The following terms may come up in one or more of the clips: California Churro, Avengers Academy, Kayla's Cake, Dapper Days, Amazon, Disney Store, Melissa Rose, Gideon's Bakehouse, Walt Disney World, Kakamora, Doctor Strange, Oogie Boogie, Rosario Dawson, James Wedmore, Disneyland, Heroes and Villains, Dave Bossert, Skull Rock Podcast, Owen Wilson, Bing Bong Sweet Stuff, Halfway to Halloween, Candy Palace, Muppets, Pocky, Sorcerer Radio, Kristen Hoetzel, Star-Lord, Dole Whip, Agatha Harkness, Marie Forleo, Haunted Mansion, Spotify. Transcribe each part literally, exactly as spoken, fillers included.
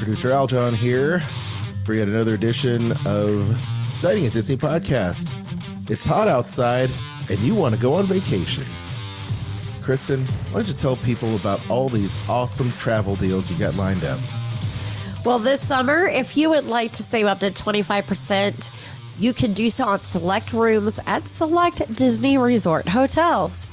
Producer Aljon here for yet another edition of Dining at Disney Podcast. It's hot outside and you want to go on vacation. Kristen, why don't you tell people about all these awesome travel deals you got lined up? Well, this summer, if you would like to save up to twenty-five percent, you can do so on select rooms at select Disney Resort hotels.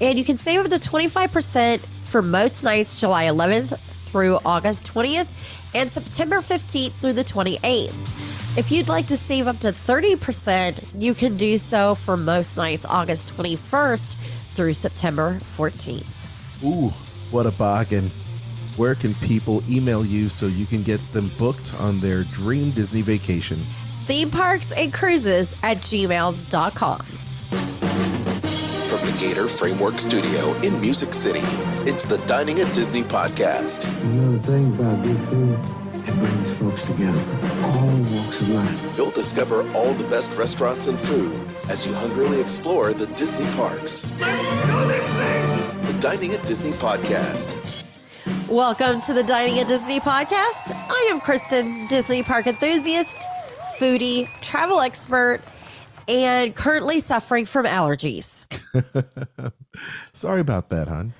And you can save up to twenty-five percent for most nights July eleventh through August twentieth and September fifteenth through the twenty-eighth. If you'd like to save up to thirty percent, you can do so for most nights August twenty-first through September fourteenth. Ooh, what a bargain. Where can people email you so you can get them booked on their dream Disney vacation? Theme parks and cruises at gmail dot com. From the Gator Framework Studio in Music City, it's the Dining at Disney Podcast. You know the thing about Big Food? It brings folks together, all walks of life. You'll discover all the best restaurants and food as you hungrily explore the Disney parks. Let's do this thing! The Dining at Disney Podcast. Welcome to the Dining at Disney Podcast. I am Kristen, Disney park enthusiast, foodie, travel expert, and currently suffering from allergies. Sorry about that, hon.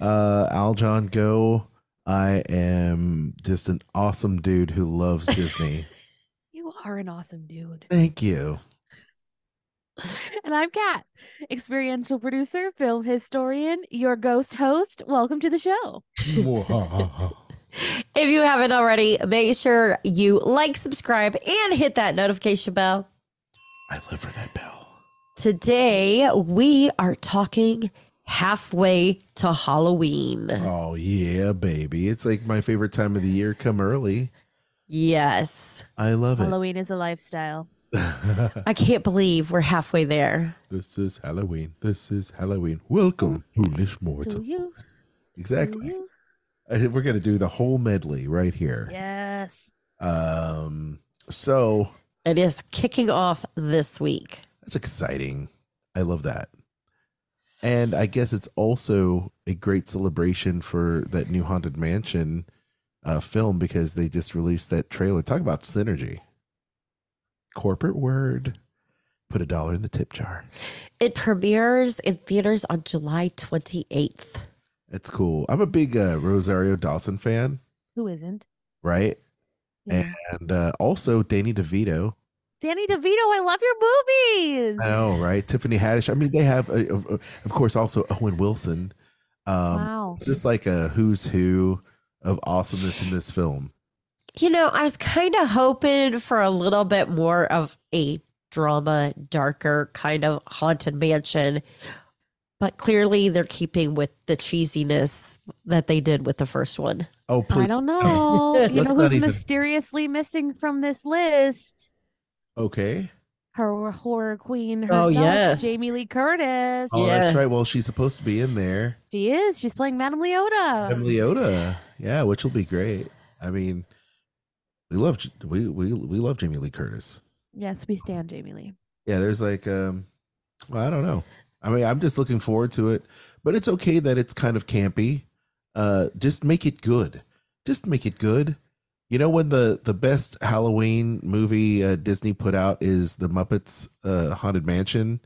Uh, Aljon Go. I am just an awesome dude who loves Disney. You are an awesome dude. Thank you. And I'm Kat, experiential producer, film historian, your ghost host. Welcome to the show. If you haven't already, make sure you like, subscribe, and hit that notification bell. I live for that bell. Today, we are talking halfway to Halloween. Oh, yeah, baby. It's like my favorite time of the year. Come early. Yes. I love it. Halloween is a lifestyle. I can't believe we're halfway there. This is Halloween. This is Halloween. Welcome, foolish mortals. Exactly. I, we're going to do the whole medley right here. Yes. Um. So. It is kicking off this week. That's exciting. I love that. And I guess it's also a great celebration for that new Haunted Mansion Uh, film, because they just released that trailer. Talk about synergy. Corporate word. Put a dollar in the tip jar. It premieres in theaters on July twenty-eighth. That's cool. I'm a big uh, Rosario Dawson fan. Who isn't? Right? Yeah. And uh, also Danny DeVito. Danny DeVito, I love your movies. I know, right? Tiffany Haddish. I mean, they have, a, a, a, of course, also Owen Wilson. Um, wow. It's just like a who's who of awesomeness in this film. You know, I was kind of hoping for a little bit more of a drama, darker kind of Haunted Mansion, but clearly they're keeping with the cheesiness that they did with the first one. Oh, please. I don't know. You know who's even... mysteriously missing from this list? Okay. Her horror queen herself, oh, yes. Jamie Lee Curtis. Oh, yeah. That's right. Well, she's supposed to be in there. She is. She's playing Madame Leota. Madame Leota. Yeah, which will be great. I mean, we love we we we love Jamie Lee Curtis. Yes, we stan Jamie Lee. Yeah, there's like, um, well, I don't know. I mean, I'm just looking forward to it. But it's okay that it's kind of campy. Uh, just make it good. Just make it good. You know, when the, the best Halloween movie uh, Disney put out is the Muppets uh, Haunted Mansion.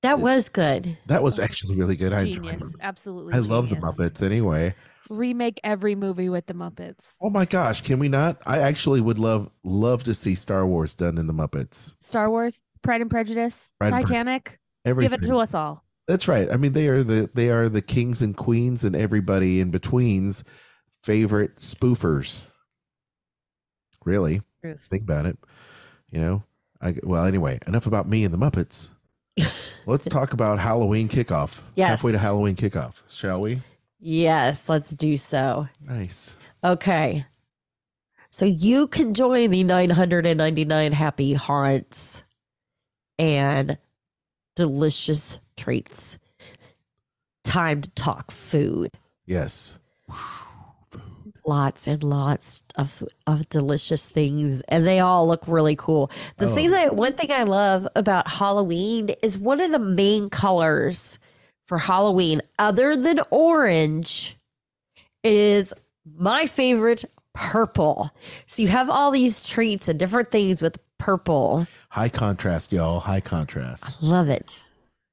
That it, was good. That was actually really good. Genius. I Absolutely. I genius. love the Muppets anyway. Remake every movie with the Muppets. Oh, my gosh. Can we not? I actually would love love to see Star Wars done in the Muppets. Star Wars, Pride and Prejudice, Pride Titanic. And Pre- everything. Give it to us all. That's right. I mean, they are the they are the kings and queens and everybody in between's favorite spoofers. Really Truth. Think about it, you know. I well, anyway, enough about me and the Muppets. Let's talk about Halloween kickoff. Yes. Halfway to Halloween kickoff, shall we? Yes, let's do so. Nice. Okay, so you can join the nine hundred ninety-nine happy haunts and delicious treats. Time to talk food. Yes. Lots and lots of of delicious things, and they all look really cool. The oh. thing that one thing I love about Halloween is one of the main colors for Halloween, other than orange, is my favorite purple. So you have all these treats and different things with purple. High contrast, y'all. High contrast. I love it.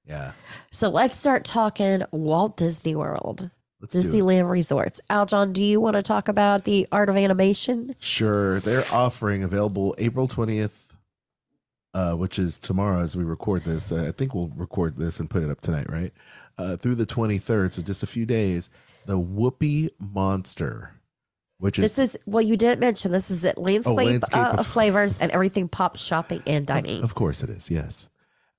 Yeah. So let's start talking Walt Disney World. Let's Disneyland Resorts. Aljon, do you want to talk about the Art of Animation? Sure. They're offering available April twentieth, uh, which is tomorrow as we record this. Uh, I think we'll record this and put it up tonight, right? Uh, through the twenty-third, so just a few days, the Whoopi Monster, which is... This is, well, you didn't mention, this is at Landscape, oh, landscape uh, of Flavors and Everything Pop Shopping and Dining. Of, of course it is, yes.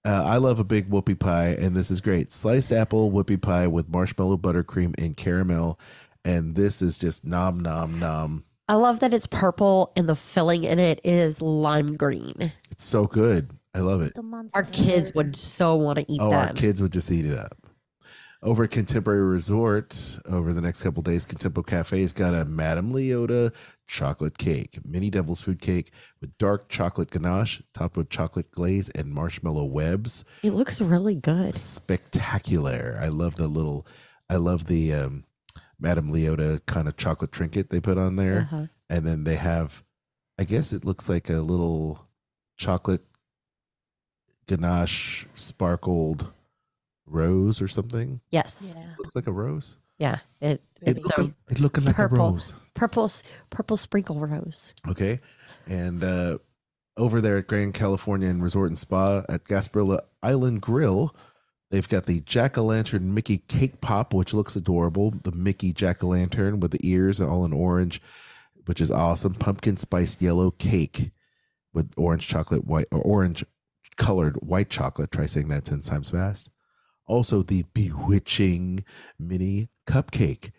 Uh, I love a big whoopie pie, and this is great. Sliced apple whoopie pie with marshmallow buttercream and caramel, and this is just nom, nom, nom. I love that it's purple, and the filling in it is lime green. It's so good. I love it. Our kids would so want to eat oh, that. Our kids would just eat it up. Over at Contemporary Resort, over the next couple days, Contempo Cafe's got a Madame Leota chocolate cake, mini devil's food cake with dark chocolate ganache, topped with chocolate glaze and marshmallow webs. It looks really good. Spectacular. I love the little, I love the um, Madame Leota kind of chocolate trinket they put on there. Uh-huh. And then they have, I guess it looks like a little chocolate ganache sparkled rose or something. Yes. Yeah. Looks like a rose. Yeah. It it looking, it looking like purple, a rose. Purple purple sprinkle rose. Okay. And uh over there at Grand Californian Resort and Spa at Gasparilla Island Grill, they've got the Jack-O-Lantern Mickey Cake Pop, which looks adorable. The Mickey Jack-O-Lantern with the ears all in orange, which is awesome. Pumpkin spice yellow cake with orange chocolate white or orange colored white chocolate. Try saying that ten times fast. Also, the bewitching mini cupcake.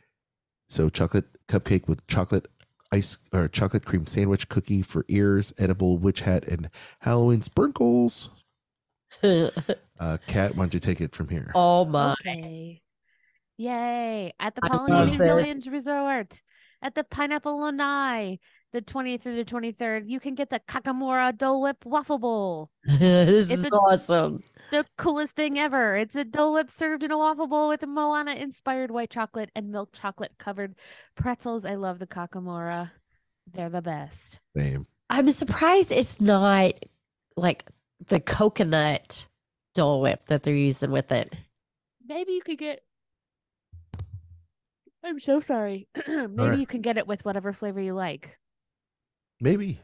So chocolate cupcake with chocolate ice or chocolate cream sandwich cookie for ears, edible witch hat, and Halloween sprinkles. uh, Kat, why don't you take it from here? Oh, my. Okay. Yay. At the Polynesian Millions Resort, at the Pineapple Lanai, the twentieth through the twenty-third, you can get the Kakamora Dole Whip Waffle Bowl. This it's is a, awesome. The coolest thing ever. It's a Dole Whip served in a waffle bowl with a Moana-inspired white chocolate and milk chocolate-covered pretzels. I love the Kakamora. They're the best. Same. I'm surprised it's not like the coconut Dole Whip that they're using with it. Maybe you could get... I'm so sorry. Maybe right. You can get it with whatever flavor you like. Maybe.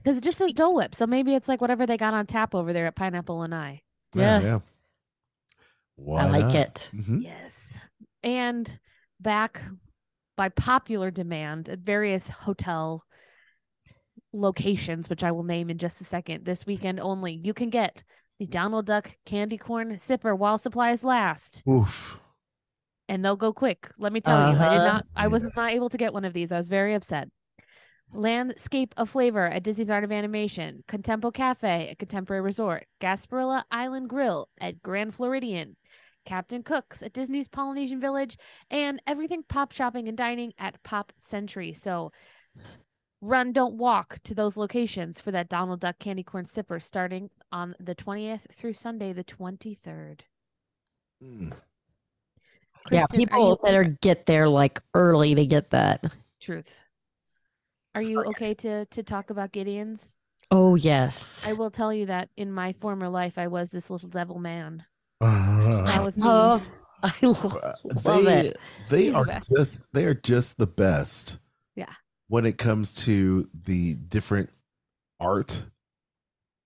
Because it just says Dole Whip. So maybe it's like whatever they got on tap over there at Pineapple and I. Yeah. yeah. Why I like not? It. Mm-hmm. Yes. And back by popular demand at various hotel locations, which I will name in just a second, this weekend only, you can get the Donald Duck candy corn sipper while supplies last. Oof. And they'll go quick. Let me tell uh-huh. you, I did not, I was yes. not able to get one of these. I was very upset. Landscape of Flavor at Disney's Art of Animation, Contempo Cafe at Contemporary Resort, Gasparilla Island Grill at Grand Floridian, Captain Cook's at Disney's Polynesian Village, and Everything Pop Shopping and Dining at Pop Century. So run, don't walk to those locations for that Donald Duck candy corn sipper starting on the twentieth through Sunday the twenty-third. Mm. Kristen, yeah, people you- better get there like early to get that. Truth. Are you okay to to talk about Gideon's? Oh, yes. I will tell you that in my former life, I was this little devil man. Uh, that was me. Oh, I lo- love they, it. They He's are the just they are just the best. Yeah. When it comes to the different art,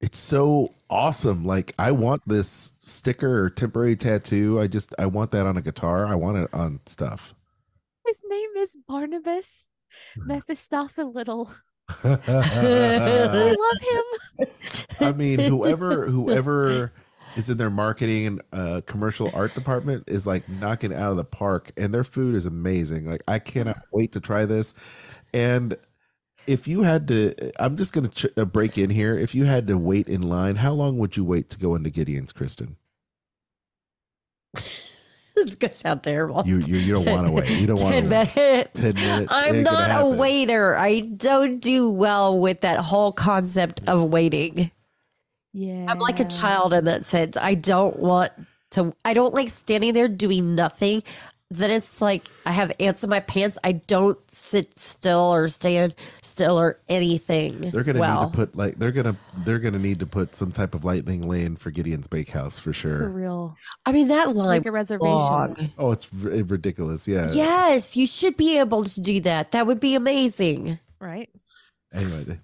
it's so awesome. Like I want this sticker or temporary tattoo. I just I want that on a guitar. I want it on stuff. His name is Barnabas Mephistopheles. I love him. I mean, whoever whoever is in their marketing and uh, commercial art department is like knocking out of the park, and their food is amazing. Like I cannot wait to try this. And if you had to, I'm just going to ch- break in here. If you had to wait in line, how long would you wait to go into Gideon's, Kristen? This is going to sound terrible. You you, you don't want to wait. You don't want to wait. Minutes. Ten minutes. I'm not a waiter. I don't do well with that whole concept of waiting. Yeah. I'm like a child in that sense. I don't want to. I don't like standing there doing nothing. then it's like I have ants in my pants. I don't sit still or stand still or anything. They're gonna well. need to put like they're gonna they're gonna need to put some type of lightning lane for Gideon's Bakehouse for sure. For real. I mean that line like a reservation. Long. Oh, it's r- ridiculous. Yeah. Yes, you should be able to do that. That would be amazing. Right. Anyway,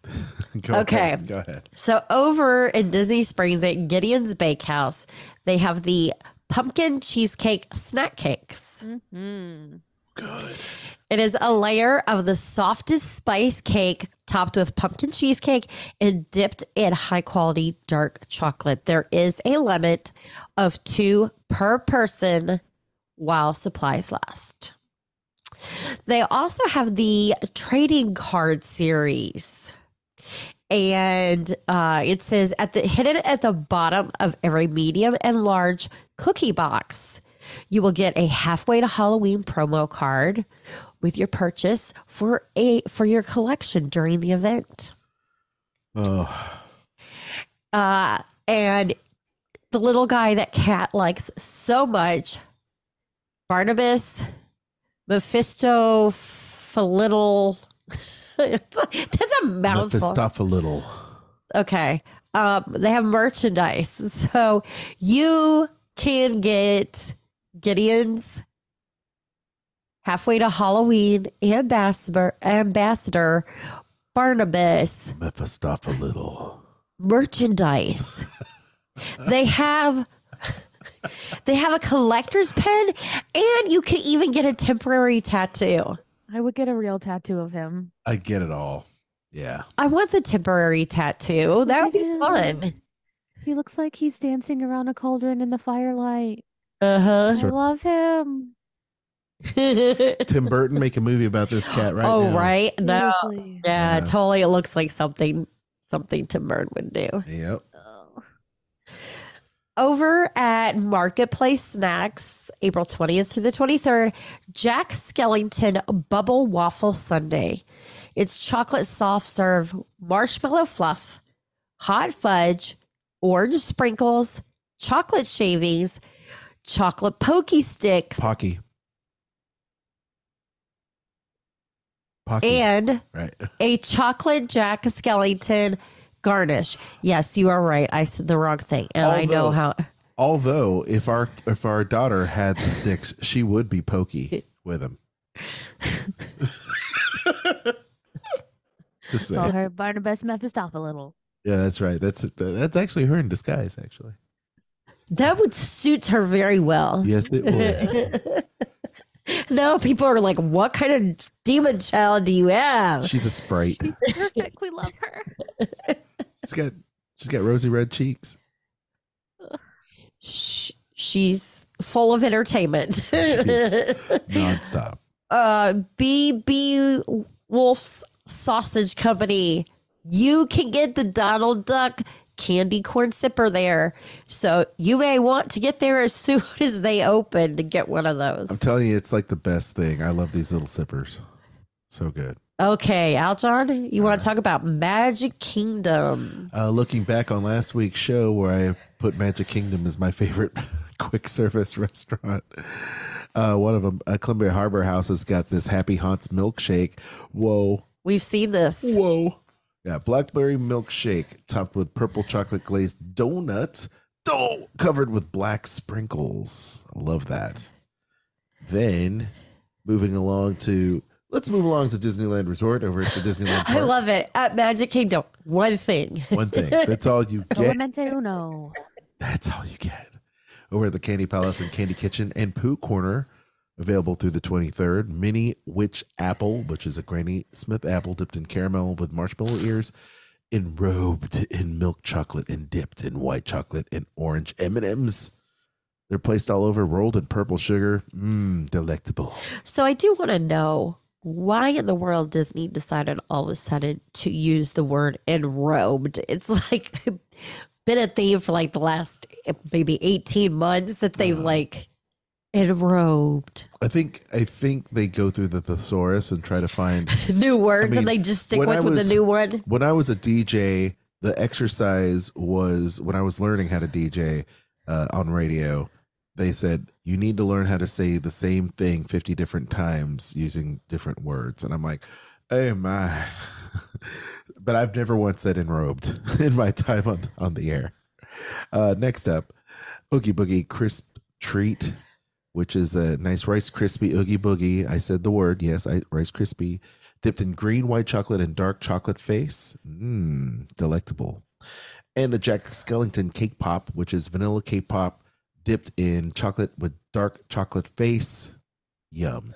go okay. ahead. Go ahead. So over in Disney Springs at Gideon's Bakehouse, they have the pumpkin cheesecake snack cakes. Mm-hmm. Good. It is a layer of the softest spice cake topped with pumpkin cheesecake and dipped in high quality dark chocolate. There is a limit of two per person while supplies last. They also have the trading card series. And uh, it says at the hidden at the bottom of every medium and large cookie box, you will get a Halfway to Halloween promo card with your purchase for a for your collection during the event. Oh, uh, and the little guy that Kat likes so much, Barnabas Mephistopheles. That's a mouthful. Mephistopheles. Okay. Um, they have merchandise. So you can get Gideon's Halfway to Halloween ambassador, ambassador Barnabas Mephistopheles merchandise. They have... They have a collector's pen, and you can even get a temporary tattoo. I would get a real tattoo of him. I get it all. Yeah. I want the temporary tattoo. That would be fun. He looks like he's dancing around a cauldron in the firelight. Uh-huh. I love him. Tim Burton make a movie about this cat right oh, now. Oh, right? No. Seriously. Yeah, yeah, totally. It looks like something, something Tim Burton would do. Yep. Oh. Over at Marketplace Snacks, April twentieth through the twenty-third, Jack Skellington Bubble Waffle Sundae. It's chocolate soft serve, marshmallow fluff, hot fudge, orange sprinkles, chocolate shavings, chocolate pokey sticks. Pocky. Pocky. And right. a chocolate Jack Skellington garnish. Yes, you are right. I said the wrong thing, and although, I know how. Although, if our if our daughter had the sticks, she would be pokey with them. Just call her Barnabas Mephistopheles. Yeah, that's right. That's that's actually her in disguise. Actually, that would suit her very well. Yes, it would. Now people are like, "What kind of demon child do you have?" She's a sprite. She's perfect. We love her. She's got she's got rosy red cheeks. She, she's full of entertainment. She's nonstop. Uh, B B Wolf's Sausage Company. You can get the Donald Duck candy corn sipper there, so you may want to get there as soon as they open to get one of those. I'm telling you, it's like the best thing. I love these little sippers. So good. Okay, Aljon, you All want right. to talk about Magic Kingdom? Uh, looking back on last week's show where I put Magic Kingdom as my favorite quick service restaurant, uh, one of them, uh, Columbia Harbor House, has got this Happy Haunts milkshake. Whoa. We've seen this. Whoa. Yeah, blackberry milkshake topped with purple chocolate glazed donuts, dough covered with black sprinkles. I love that. Then moving along to, let's move along to Disneyland Resort over at the Disneyland Park. I love it. At Magic Kingdom, one thing. One thing. That's all you get. Solamente uno. That's all you get. Over at the Candy Palace and Candy Kitchen and Pooh Corner. Available through the twenty-third, mini witch apple, which is a Granny Smith apple dipped in caramel with marshmallow ears, enrobed in milk chocolate and dipped in white chocolate and orange M and M's. They're placed all over, rolled in purple sugar. Mmm, delectable. So I do want to know why in the world Disney decided all of a sudden to use the word enrobed. It's like been a theme for like the last maybe eighteen months that they've uh. like... Enrobed. I think I think they go through the thesaurus and try to find new words, I mean, and they just stick with, was, with a new one. When I was a D J, the exercise was when I was learning how to D J uh, on radio. they said, you need to learn how to say the same thing fifty different times using different words. And I'm like, oh my. But I've never once said enrobed in my time on, on the air. Uh, next up, Oogie Boogie Crisp Treat, which is a nice Rice Krispie Oogie Boogie. I said the word. Yes, I, Rice Krispie. Dipped in green, white chocolate, and dark chocolate face. Mmm, delectable. And the Jack Skellington Cake Pop, which is vanilla cake pop dipped in chocolate with dark chocolate face. Yum.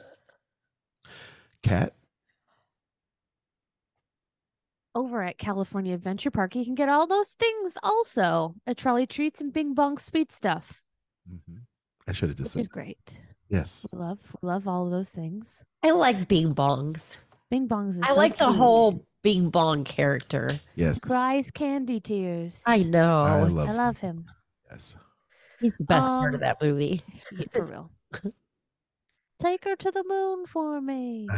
Cat? Over at California Adventure Park, you can get all those things also at Trolley Treats and Bing Bong Sweet Stuff. Mm-hmm. I should have just said. Which is great. Yes. We love, we love all of those things. I like Bing Bongs. Bing Bongs is I so like cute. The whole Bing Bong character. Yes. He cries candy tears. I know. I love, I love him. him. Yes. He's the best um, part of that movie. Yeah, for real. Take her to the moon for me.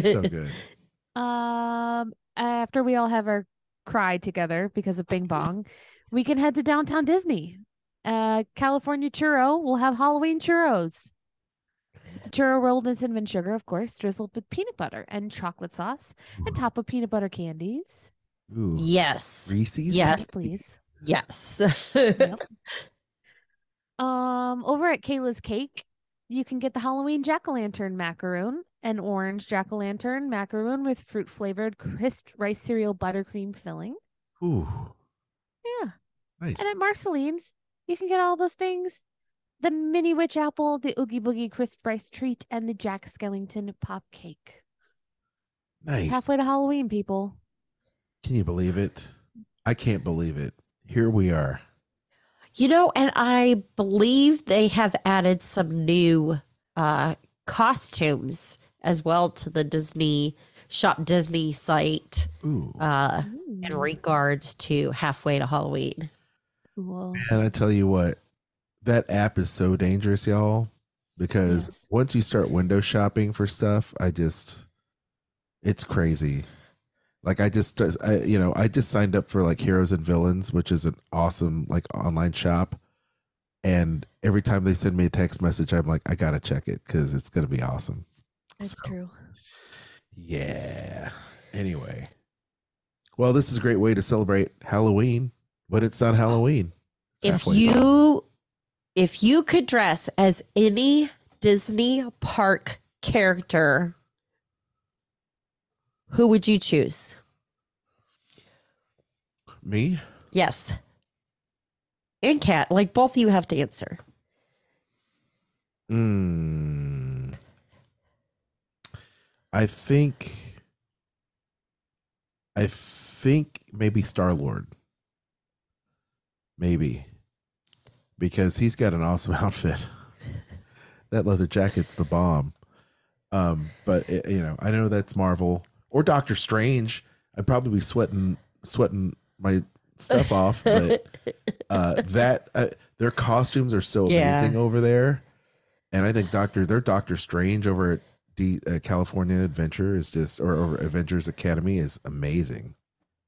So good. Um. After we all have our cry together because of Bing Bong, we can head to downtown Disney. Uh, California Churro will have Halloween churros. It's a churro rolled in cinnamon sugar, of course, drizzled with peanut butter and chocolate sauce, and topped with peanut butter candies. Ooh. Yes. Reese's? Yes, please. Yes. Yep. Um, over at Kayla's Cake, you can get the Halloween jack-o'-lantern macaroon. An orange jack-o'-lantern macaroon with fruit-flavored crisp rice cereal buttercream filling. Ooh. Yeah. Nice. And at Marceline's, you can get all those things. The mini witch apple, the Oogie Boogie crisp rice treat, and the Jack Skellington pop cake. Nice. It's halfway to Halloween, people. Can you believe it? I can't believe it. Here we are. You know, and I believe they have added some new uh, costumes as well to the Disney Shop Disney site uh, in regards to Halfway to Halloween. Cool. And I tell you what, that app is so dangerous, y'all, because yes. once you start window shopping for stuff, I just, it's crazy. Like I just, I, you know, I just signed up for like Heroes and Villains, which is an awesome like online shop. And every time they send me a text message, I'm like, I got to check it because it's going to be awesome. That's so true. Yeah. Anyway. Well, this is a great way to celebrate Halloween, but it's not Halloween. It's if Halloween. you if you could dress as any Disney park character, who would you choose? Me? Yes. And Kat, like both of you have to answer. Mm. I think, I think maybe Star-Lord. Maybe. Because he's got an awesome outfit. That leather jacket's the bomb. Um, but, it, you know, I know that's Marvel. Or Doctor Strange. I'd probably be sweating, sweating my stuff off, but uh that uh, their costumes are so amazing yeah. over there, and I think Doctor their Doctor Strange over at D, uh, California Adventure is just or over Avengers Academy is amazing.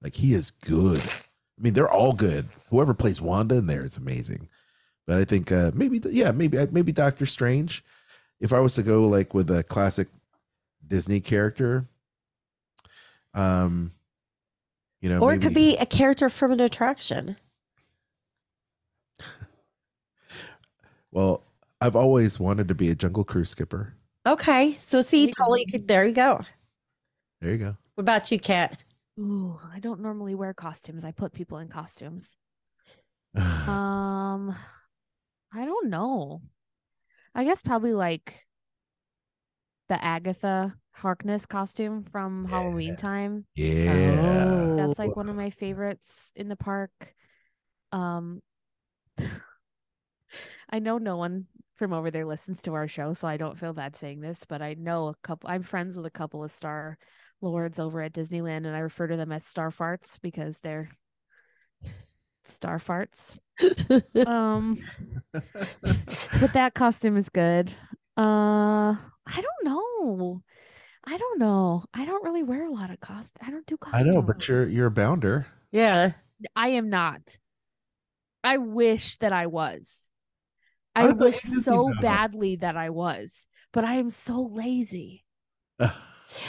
Like he is good. I mean, they're all good. Whoever plays Wanda in there is amazing. But I think uh maybe yeah maybe maybe Doctor Strange. If I was to go like with a classic Disney character, um. You know, or maybe, it could be a character from an attraction. Well, I've always wanted to be a Jungle Cruise skipper. Okay. So see, totally could, there you go. There you go. What about you, Kat? Ooh, I don't normally wear costumes. I put people in costumes. um, I don't know. I guess probably like the Agatha Harkness costume from yeah. Halloween time. Yeah. Um, that's like one of my favorites in the park. Um, I know no one from over there listens to our show, so I don't feel bad saying this, but I know a couple, I'm friends with a couple of Star Lords over at Disneyland, and I refer to them as Star Farts because they're Star Farts. um, but that costume is good. Uh, I don't know. I don't know. I don't really wear a lot of cost. I don't do costumes. I know, but you're you're a bounder. Yeah. I am not. I wish that I was. I, I wish so badly that I was, but I am so lazy.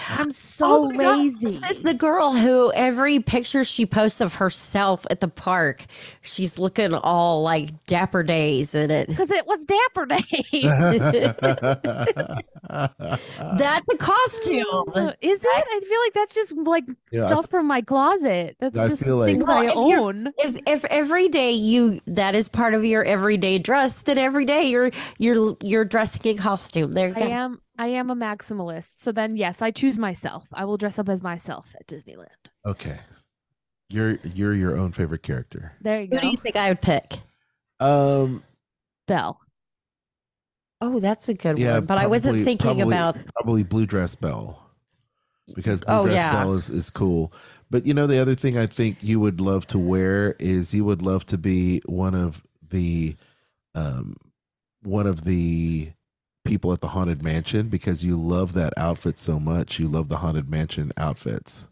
I'm so oh lazy. Gosh, this is the girl who every picture she posts of herself at the park, she's looking all like Dapper Days in it. Because it was Dapper Days. That's a costume. Is it? I feel like that's just like yeah, stuff I, from my closet. That's I just like, things well, I if own. If if every day you that is part of your everyday dress, then every day you're you're you're dressing in costume. There you go. I am. I am a maximalist. So then, yes, I choose myself. I will dress up as myself at Disneyland. Okay. You're you're your own favorite character. There you go. Who do you think I would pick? Um, Belle. Oh, that's a good yeah, one. But probably, I wasn't thinking probably, about... Probably Blue Dress Belle. Because Blue oh, Dress yeah. Belle is, is cool. But, you know, the other thing I think you would love to wear is you would love to be one of the... um, one of the... people at the Haunted Mansion, because you love that outfit so much. You love the Haunted Mansion outfits.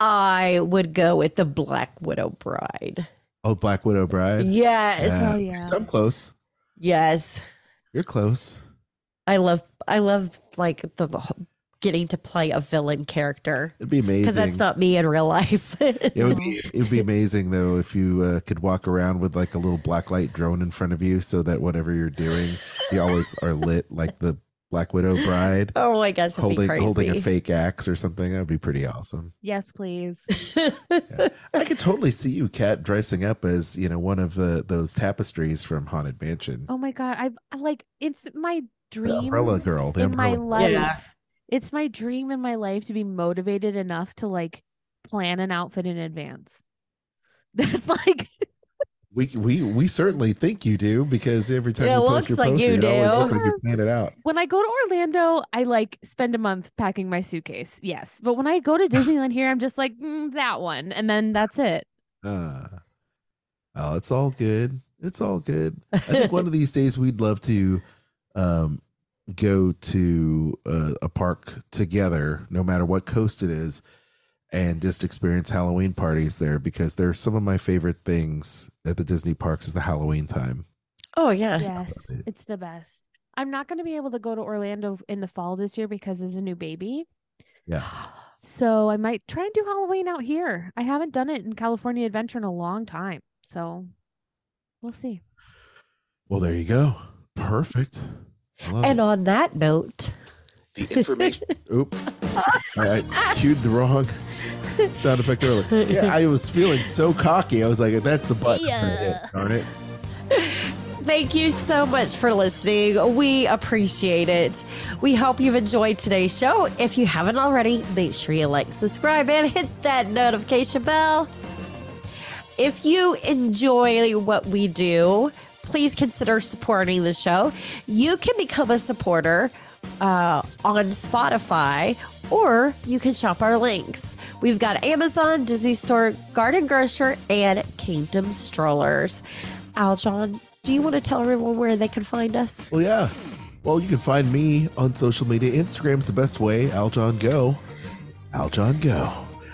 I would go with the Black Widow Bride. Oh, Black Widow Bride? Yes. Yeah. Oh, yeah. I'm close. Yes. You're close. I love, I love like the getting to play a villain character. It'd be amazing. Because that's not me in real life. It would be, it would be amazing though if you uh, could walk around with like a little black light drone in front of you, so that whatever you're doing, you always are lit like the Black Widow Bride. Oh my gosh, that'd holding be crazy. Holding a fake axe or something. That'd be pretty awesome. Yes, please. Yeah. I could totally see you, Kat, dressing up as, you know, one of the those tapestries from Haunted Mansion. Oh my god, I've I like it's my dream. The umbrella girl the in umbrella. my life. Yeah. It's my dream in my life to be motivated enough to like plan an outfit in advance. That's like we we we certainly think you do, because every time it you looks post your like poster, you it do. always looks like you plan it out. When I go to Orlando, I like spend a month packing my suitcase. Yes, but when I go to Disneyland here, I'm just like mm, that one, and then that's it. Uh, oh, it's all good. It's all good. I think one of these days we'd love to. Um, go to a, a park together, no matter what coast it is, and just experience Halloween parties there, because they're some of my favorite things at the Disney parks is the Halloween time. Oh yeah. Yes, it's the best. I'm not going to be able to go to Orlando in the fall this year because there's a new baby. Yeah. So I might try and do Halloween out here. I haven't done it in California Adventure in a long time. So we'll see. Well, there you go. Perfect. And it. on that note, the information. Oop! I, I cued the wrong sound effect earlier. Yeah, I was feeling so cocky. I was like, "That's the button." Yeah. Darn it! Thank you so much for listening. We appreciate it. We hope you've enjoyed today's show. If you haven't already, make sure you like, subscribe, and hit that notification bell. If you enjoy what we do, please consider supporting the show. You can become a supporter uh, on Spotify, or you can shop our links. We've got Amazon, Disney Store, Garden Grocer, and Kingdom Strollers. Aljon, do you want to tell everyone where they can find us? Well, yeah. Well, you can find me on social media. Instagram's the best way. Aljon Go. Aljon Go.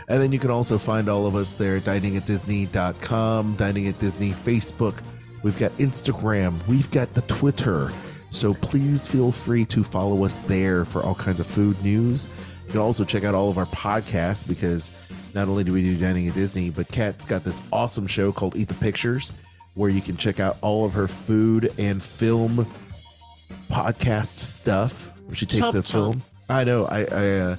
And then you can also find all of us there at dining at disney dot com, Dining at Disney, Facebook. We've got Instagram. We've got the Twitter. So please feel free to follow us there for all kinds of food news. You can also check out all of our podcasts, because not only do we do Dining at Disney, but Kat's got this awesome show called Eat the Pictures, where you can check out all of her food and film podcast stuff. She takes chomp, a chomp. film. I know. I, I uh,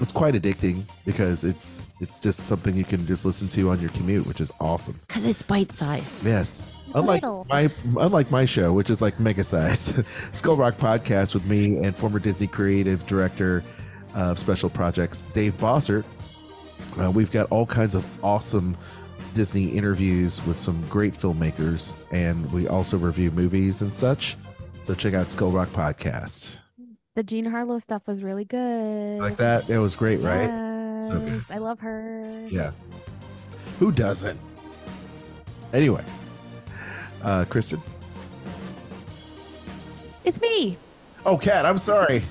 it's quite addicting, because it's it's just something you can just listen to on your commute, which is awesome. Because it's bite size. Yes. Unlike my, unlike my show, which is like mega size, Skull Rock Podcast with me and former Disney creative director of special projects, Dave Bossert. Uh, we've got all kinds of awesome Disney interviews with some great filmmakers, and we also review movies and such. So check out Skull Rock Podcast. The Jean Harlow stuff was really good. Like that? It was great, yes, right? Okay. I love her. Yeah. Who doesn't? Anyway. Uh, Kristen? It's me. Oh, Kat, I'm sorry.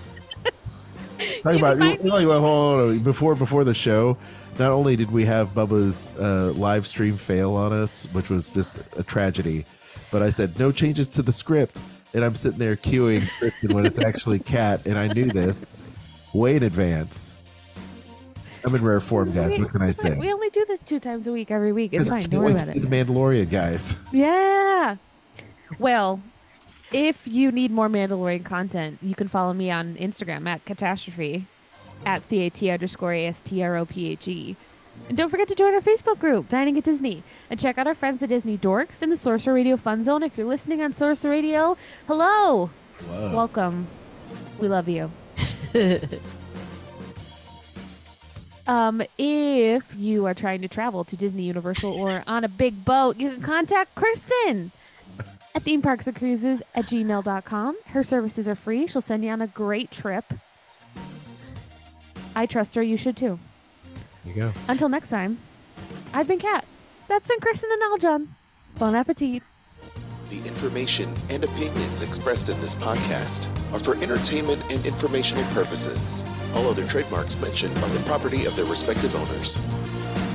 Talking about you, you, well, hold on, before before the show, not only did we have Bubba's uh, live stream fail on us, which was just a tragedy, but I said no changes to the script. and I'm sitting there cueing Kristen when it's actually Cat, and I knew this way in advance. I'm in rare form, guys. What can I say? We only do this two times a week every week. It's fine. Don't worry about it. The Mandalorian, guys. Yeah. Well, if you need more Mandalorian content, you can follow me on Instagram at Catastrophe, at C A T underscore A S T R O P H E. And don't forget to join our Facebook group, Dining at Disney, and check out our friends the Disney Dorks in the Sorcerer Radio Fun Zone. If you're listening on Sorcerer Radio, hello. Hello. Welcome. We love you. Um, if you are trying to travel to Disney, Universal, or on a big boat, you can contact Kristen at themeparksandcruises at gmail dot com. Her services are free. She'll send you on a great trip. I trust her. You should, too. There you go. Until next time, I've been Kat. That's been Kristen and Aljon. Bon appetit. The information and opinions expressed in this podcast are for entertainment and informational purposes. All other trademarks mentioned are the property of their respective owners.